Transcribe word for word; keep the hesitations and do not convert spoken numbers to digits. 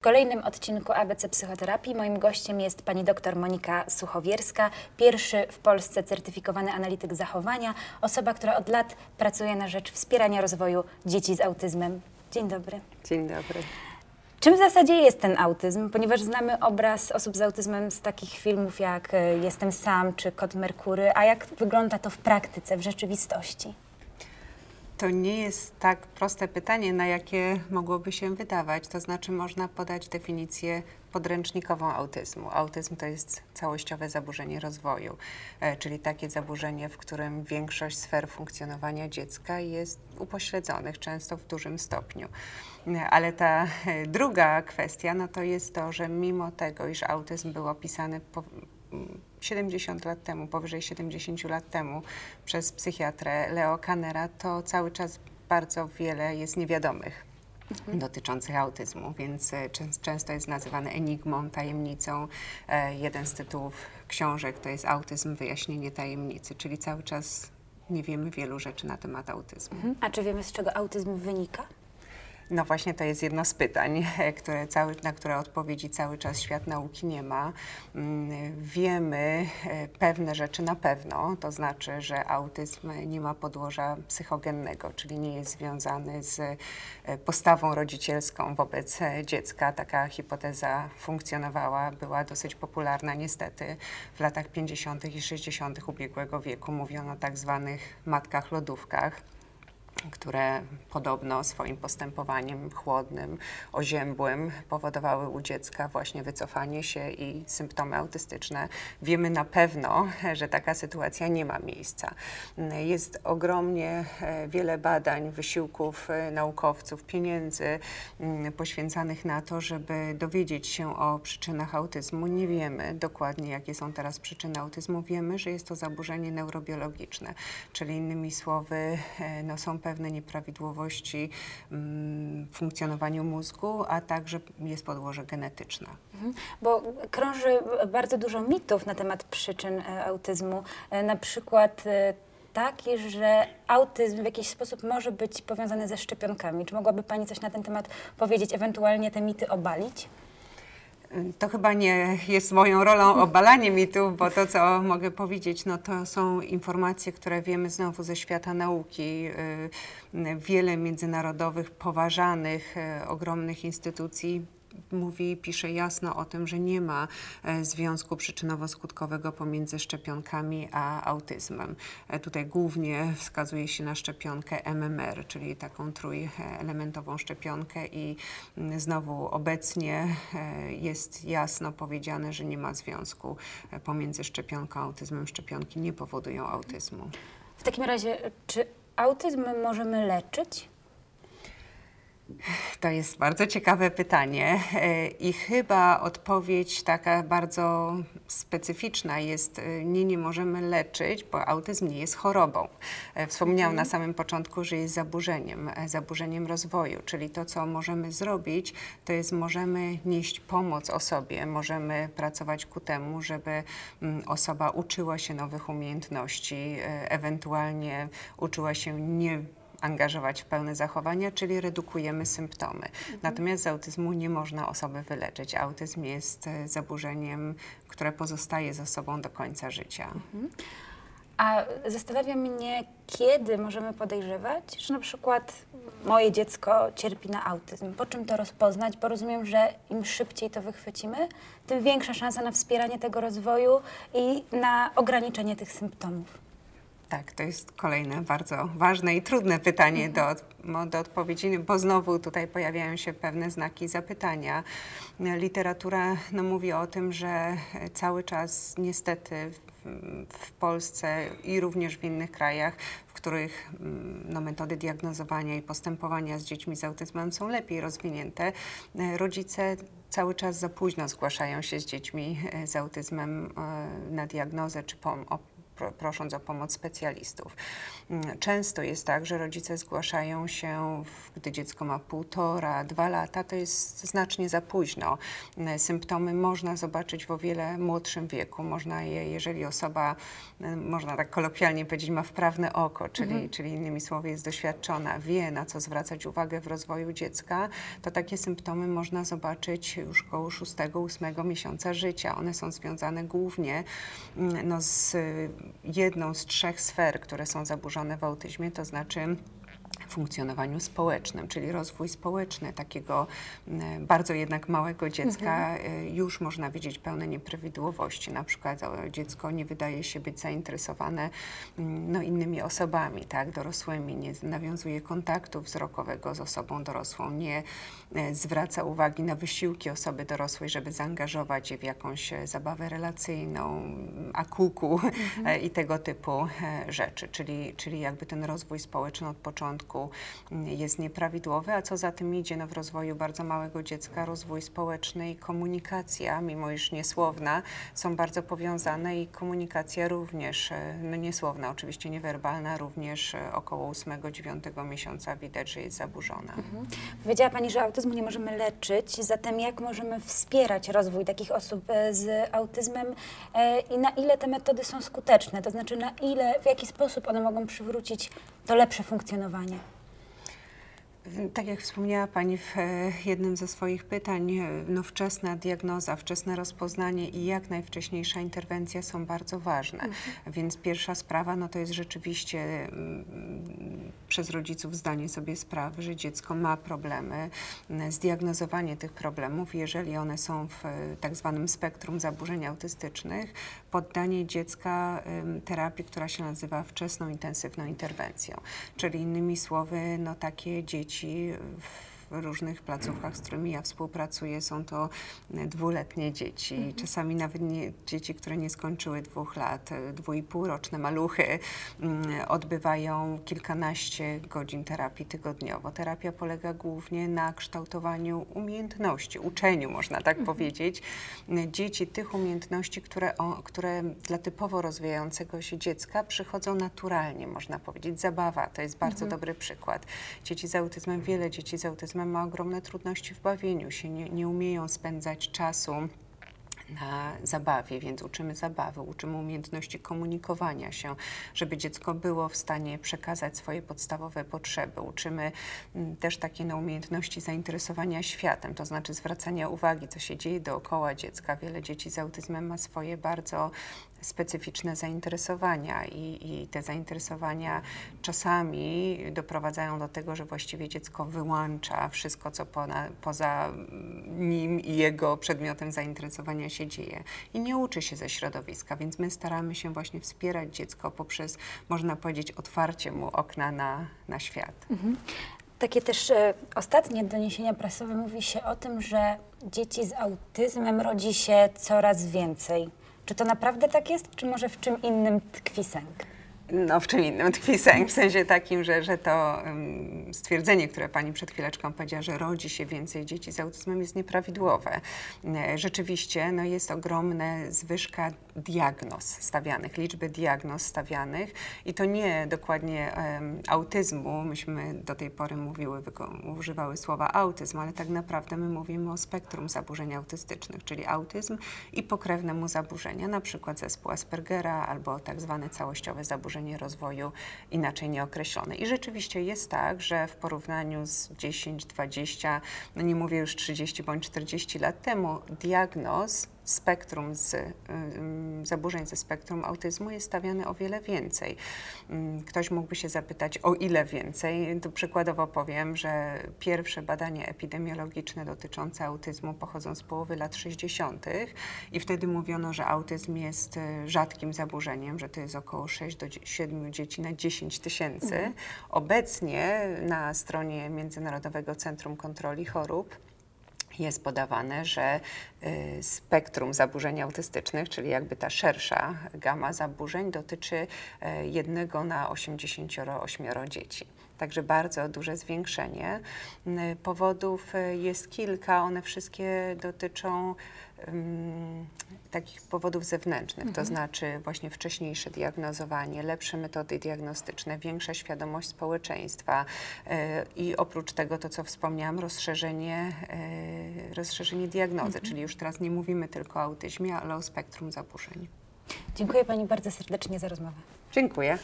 W kolejnym odcinku A B C Psychoterapii moim gościem jest pani doktor Monika Suchowierska, pierwszy w Polsce certyfikowany analityk zachowania, osoba, która od lat pracuje na rzecz wspierania rozwoju dzieci z autyzmem. Dzień dobry. Dzień dobry. Czym w zasadzie jest ten autyzm? Ponieważ znamy obraz osób z autyzmem z takich filmów jak Jestem sam czy Kot Merkury, a jak wygląda to w praktyce, w rzeczywistości? To nie jest tak proste pytanie, na jakie mogłoby się wydawać. To znaczy można podać definicję podręcznikową autyzmu. Autyzm to jest całościowe zaburzenie rozwoju, czyli takie zaburzenie, w którym większość sfer funkcjonowania dziecka jest upośledzonych, często w dużym stopniu. Ale ta druga kwestia, no to jest to, że mimo tego, iż autyzm był opisany po siedemdziesiąt lat temu, powyżej siedemdziesiąt lat temu przez psychiatrę Leo Kannera, to cały czas bardzo wiele jest niewiadomych mhm. dotyczących autyzmu, więc często jest nazywany enigmą, tajemnicą. Jeden z tytułów książek to jest Autyzm, wyjaśnienie tajemnicy, czyli cały czas nie wiemy wielu rzeczy na temat autyzmu. Mhm. A czy wiemy, z czego autyzm wynika? No właśnie to jest jedno z pytań, które cały, na które odpowiedzi cały czas świat nauki nie ma. Wiemy pewne rzeczy na pewno, to znaczy, że autyzm nie ma podłoża psychogennego, czyli nie jest związany z postawą rodzicielską wobec dziecka. Taka hipoteza funkcjonowała, była dosyć popularna niestety. W latach pięćdziesiątych i sześćdziesiątych ubiegłego wieku mówiono o tak zwanych matkach lodówkach, które podobno swoim postępowaniem chłodnym, oziębłym powodowały u dziecka właśnie wycofanie się i symptomy autystyczne. Wiemy na pewno, że taka sytuacja nie ma miejsca. Jest ogromnie wiele badań, wysiłków naukowców, pieniędzy poświęcanych na to, żeby dowiedzieć się o przyczynach autyzmu. Nie wiemy dokładnie, jakie są teraz przyczyny autyzmu. Wiemy, że jest to zaburzenie neurobiologiczne, czyli innymi słowy no, są pewne pewne nieprawidłowości w funkcjonowaniu mózgu, a także jest podłoże genetyczne. Mhm. Bo krąży bardzo dużo mitów na temat przyczyn autyzmu, na przykład taki, że autyzm w jakiś sposób może być powiązany ze szczepionkami. Czy mogłaby pani coś na ten temat powiedzieć, ewentualnie te mity obalić? To chyba nie jest moją rolą obalanie mitów, bo to, co mogę powiedzieć, no to są informacje, które wiemy znowu ze świata nauki. Wiele międzynarodowych, poważanych, ogromnych instytucji mówi, pisze jasno o tym, że nie ma związku przyczynowo-skutkowego pomiędzy szczepionkami a autyzmem. Tutaj głównie wskazuje się na szczepionkę M M R, czyli taką trójelementową szczepionkę i znowu obecnie jest jasno powiedziane, że nie ma związku pomiędzy szczepionką a autyzmem. Szczepionki nie powodują autyzmu. W takim razie, czy autyzm możemy leczyć? To jest bardzo ciekawe pytanie i chyba odpowiedź taka bardzo specyficzna jest, nie, nie możemy leczyć, bo autyzm nie jest chorobą. Wspomniałam na samym początku, że jest zaburzeniem, zaburzeniem rozwoju, czyli to, co możemy zrobić, to jest możemy nieść pomoc osobie, możemy pracować ku temu, żeby osoba uczyła się nowych umiejętności, ewentualnie uczyła się nie angażować w pełne zachowania, czyli redukujemy symptomy. Mhm. Natomiast z autyzmu nie można osoby wyleczyć. Autyzm jest zaburzeniem, które pozostaje ze sobą do końca życia. Mhm. A zastanawia mnie, kiedy możemy podejrzewać, że na przykład moje dziecko cierpi na autyzm. Po czym to rozpoznać? Bo rozumiem, że im szybciej to wychwycimy, tym większa szansa na wspieranie tego rozwoju i na ograniczenie tych symptomów. Tak, to jest kolejne bardzo ważne i trudne pytanie do, do odpowiedzi, bo znowu tutaj pojawiają się pewne znaki zapytania. Literatura no, mówi o tym, że cały czas niestety w Polsce i również w innych krajach, w których no, metody diagnozowania i postępowania z dziećmi z autyzmem są lepiej rozwinięte, rodzice cały czas za późno zgłaszają się z dziećmi z autyzmem na diagnozę czy pom- prosząc o pomoc specjalistów. Często jest tak, że rodzice zgłaszają się, gdy dziecko ma półtora, dwa lata, to jest znacznie za późno. Symptomy można zobaczyć w o wiele młodszym wieku. Można je, jeżeli osoba, można tak kolokwialnie powiedzieć, ma wprawne oko, czyli, mhm. czyli innymi słowy jest doświadczona, wie, na co zwracać uwagę w rozwoju dziecka, to takie symptomy można zobaczyć już koło szóstego, ósmego miesiąca życia. One są związane głównie no, z jedną z trzech sfer, które są zaburzone w autyzmie, to znaczy funkcjonowaniu społecznym, czyli rozwój społeczny takiego bardzo jednak małego dziecka, mhm. już można widzieć pełne nieprawidłowości. Na przykład dziecko nie wydaje się być zainteresowane no, innymi osobami, tak, dorosłymi, nie nawiązuje kontaktu wzrokowego z osobą dorosłą, nie zwraca uwagi na wysiłki osoby dorosłej, żeby zaangażować je w jakąś zabawę relacyjną, a kuku mhm. i tego typu rzeczy, czyli, czyli jakby ten rozwój społeczny od początku jest nieprawidłowy, a co za tym idzie, no w rozwoju bardzo małego dziecka rozwój społeczny i komunikacja, mimo iż niesłowna, są bardzo powiązane i komunikacja również, no niesłowna, oczywiście niewerbalna, również około ósmego, dziewiątego miesiąca widać, że jest zaburzona. Mhm. Powiedziała Pani, że autyzmu nie możemy leczyć, zatem jak możemy wspierać rozwój takich osób z autyzmem i na ile te metody są skuteczne, to znaczy na ile, w jaki sposób one mogą przywrócić to lepsze funkcjonowanie? Tak jak wspomniała Pani w jednym ze swoich pytań, no wczesna diagnoza, wczesne rozpoznanie i jak najwcześniejsza interwencja są bardzo ważne. Mhm. Więc pierwsza sprawa no to jest rzeczywiście mm, przez rodziców zdanie sobie sprawy, że dziecko ma problemy, zdiagnozowanie tych problemów, jeżeli one są w tak zwanym spektrum zaburzeń autystycznych, poddanie dziecka y, terapii, która się nazywa wczesną intensywną interwencją. Czyli innymi słowy, no takie dzieci w różnych placówkach, z którymi ja współpracuję, są to dwuletnie dzieci, mhm. czasami nawet nie, dzieci, które nie skończyły dwóch lat, dwu i półroczne maluchy odbywają kilkanaście godzin terapii tygodniowo. Terapia polega głównie na kształtowaniu umiejętności, uczeniu, można tak mhm. powiedzieć, dzieci tych umiejętności, które, o, które dla typowo rozwijającego się dziecka przychodzą naturalnie, można powiedzieć. Zabawa to jest bardzo mhm. dobry przykład. Dzieci z autyzmem, wiele dzieci z autyzmem ma ogromne trudności w bawieniu się, nie, nie umieją spędzać czasu na zabawie, więc uczymy zabawy, uczymy umiejętności komunikowania się, żeby dziecko było w stanie przekazać swoje podstawowe potrzeby. Uczymy też takie no, umiejętności zainteresowania światem, to znaczy zwracania uwagi, co się dzieje dookoła dziecka. Wiele dzieci z autyzmem ma swoje bardzo specyficzne zainteresowania i, i te zainteresowania czasami doprowadzają do tego, że właściwie dziecko wyłącza wszystko, co pona, poza nim i jego przedmiotem zainteresowania się dzieje i nie uczy się ze środowiska, więc my staramy się właśnie wspierać dziecko poprzez, można powiedzieć, otwarcie mu okna na, na świat. Mhm. Takie też e, ostatnie doniesienia prasowe mówi się o tym, że dzieci z autyzmem rodzi się coraz więcej. Czy to naprawdę tak jest, czy może w czym innym tkwi sęk? No w czym innym tkwi sęk, w sensie takim, że, że to um, stwierdzenie, które Pani przed chwileczką powiedziała, że rodzi się więcej dzieci z autyzmem, jest nieprawidłowe. Rzeczywiście no, jest ogromna zwyżka diagnoz stawianych, liczby diagnoz stawianych i to nie dokładnie um, autyzmu, myśmy do tej pory mówiły, używały słowa autyzm, ale tak naprawdę my mówimy o spektrum zaburzeń autystycznych, czyli autyzm i pokrewne mu zaburzenia, na przykład zespół Aspergera albo tak zwane całościowe zaburzenia rozwoju inaczej nieokreślone. I rzeczywiście jest tak, że w porównaniu z dziesięć, dwadzieścia, no nie mówię już trzydzieści bądź czterdzieści lat temu, diagnoz spektrum z, um, zaburzeń ze spektrum autyzmu jest stawiane o wiele więcej. Um, ktoś mógłby się zapytać, o ile więcej? To przykładowo powiem, że pierwsze badania epidemiologiczne dotyczące autyzmu pochodzą z połowy lat sześćdziesiątych i wtedy mówiono, że autyzm jest rzadkim zaburzeniem, że to jest około sześć do siedmiu dzieci na dziesięć tysięcy. Mhm. Obecnie na stronie Międzynarodowego Centrum Kontroli Chorób jest podawane, że y, spektrum zaburzeń autystycznych, czyli jakby ta szersza gama zaburzeń dotyczy jednego na osiemdziesięcioro ośmioro dzieci. także bardzo duże zwiększenie. Powodów jest kilka, one wszystkie dotyczą um, takich powodów zewnętrznych, mhm. to znaczy właśnie wcześniejsze diagnozowanie, lepsze metody diagnostyczne, większa świadomość społeczeństwa y, i oprócz tego to, co wspomniałam, rozszerzenie, y, rozszerzenie diagnozy, mhm. czyli już teraz nie mówimy tylko o autyzmie, ale o spektrum zaburzeń. Dziękuję pani bardzo serdecznie za rozmowę. Dziękuję.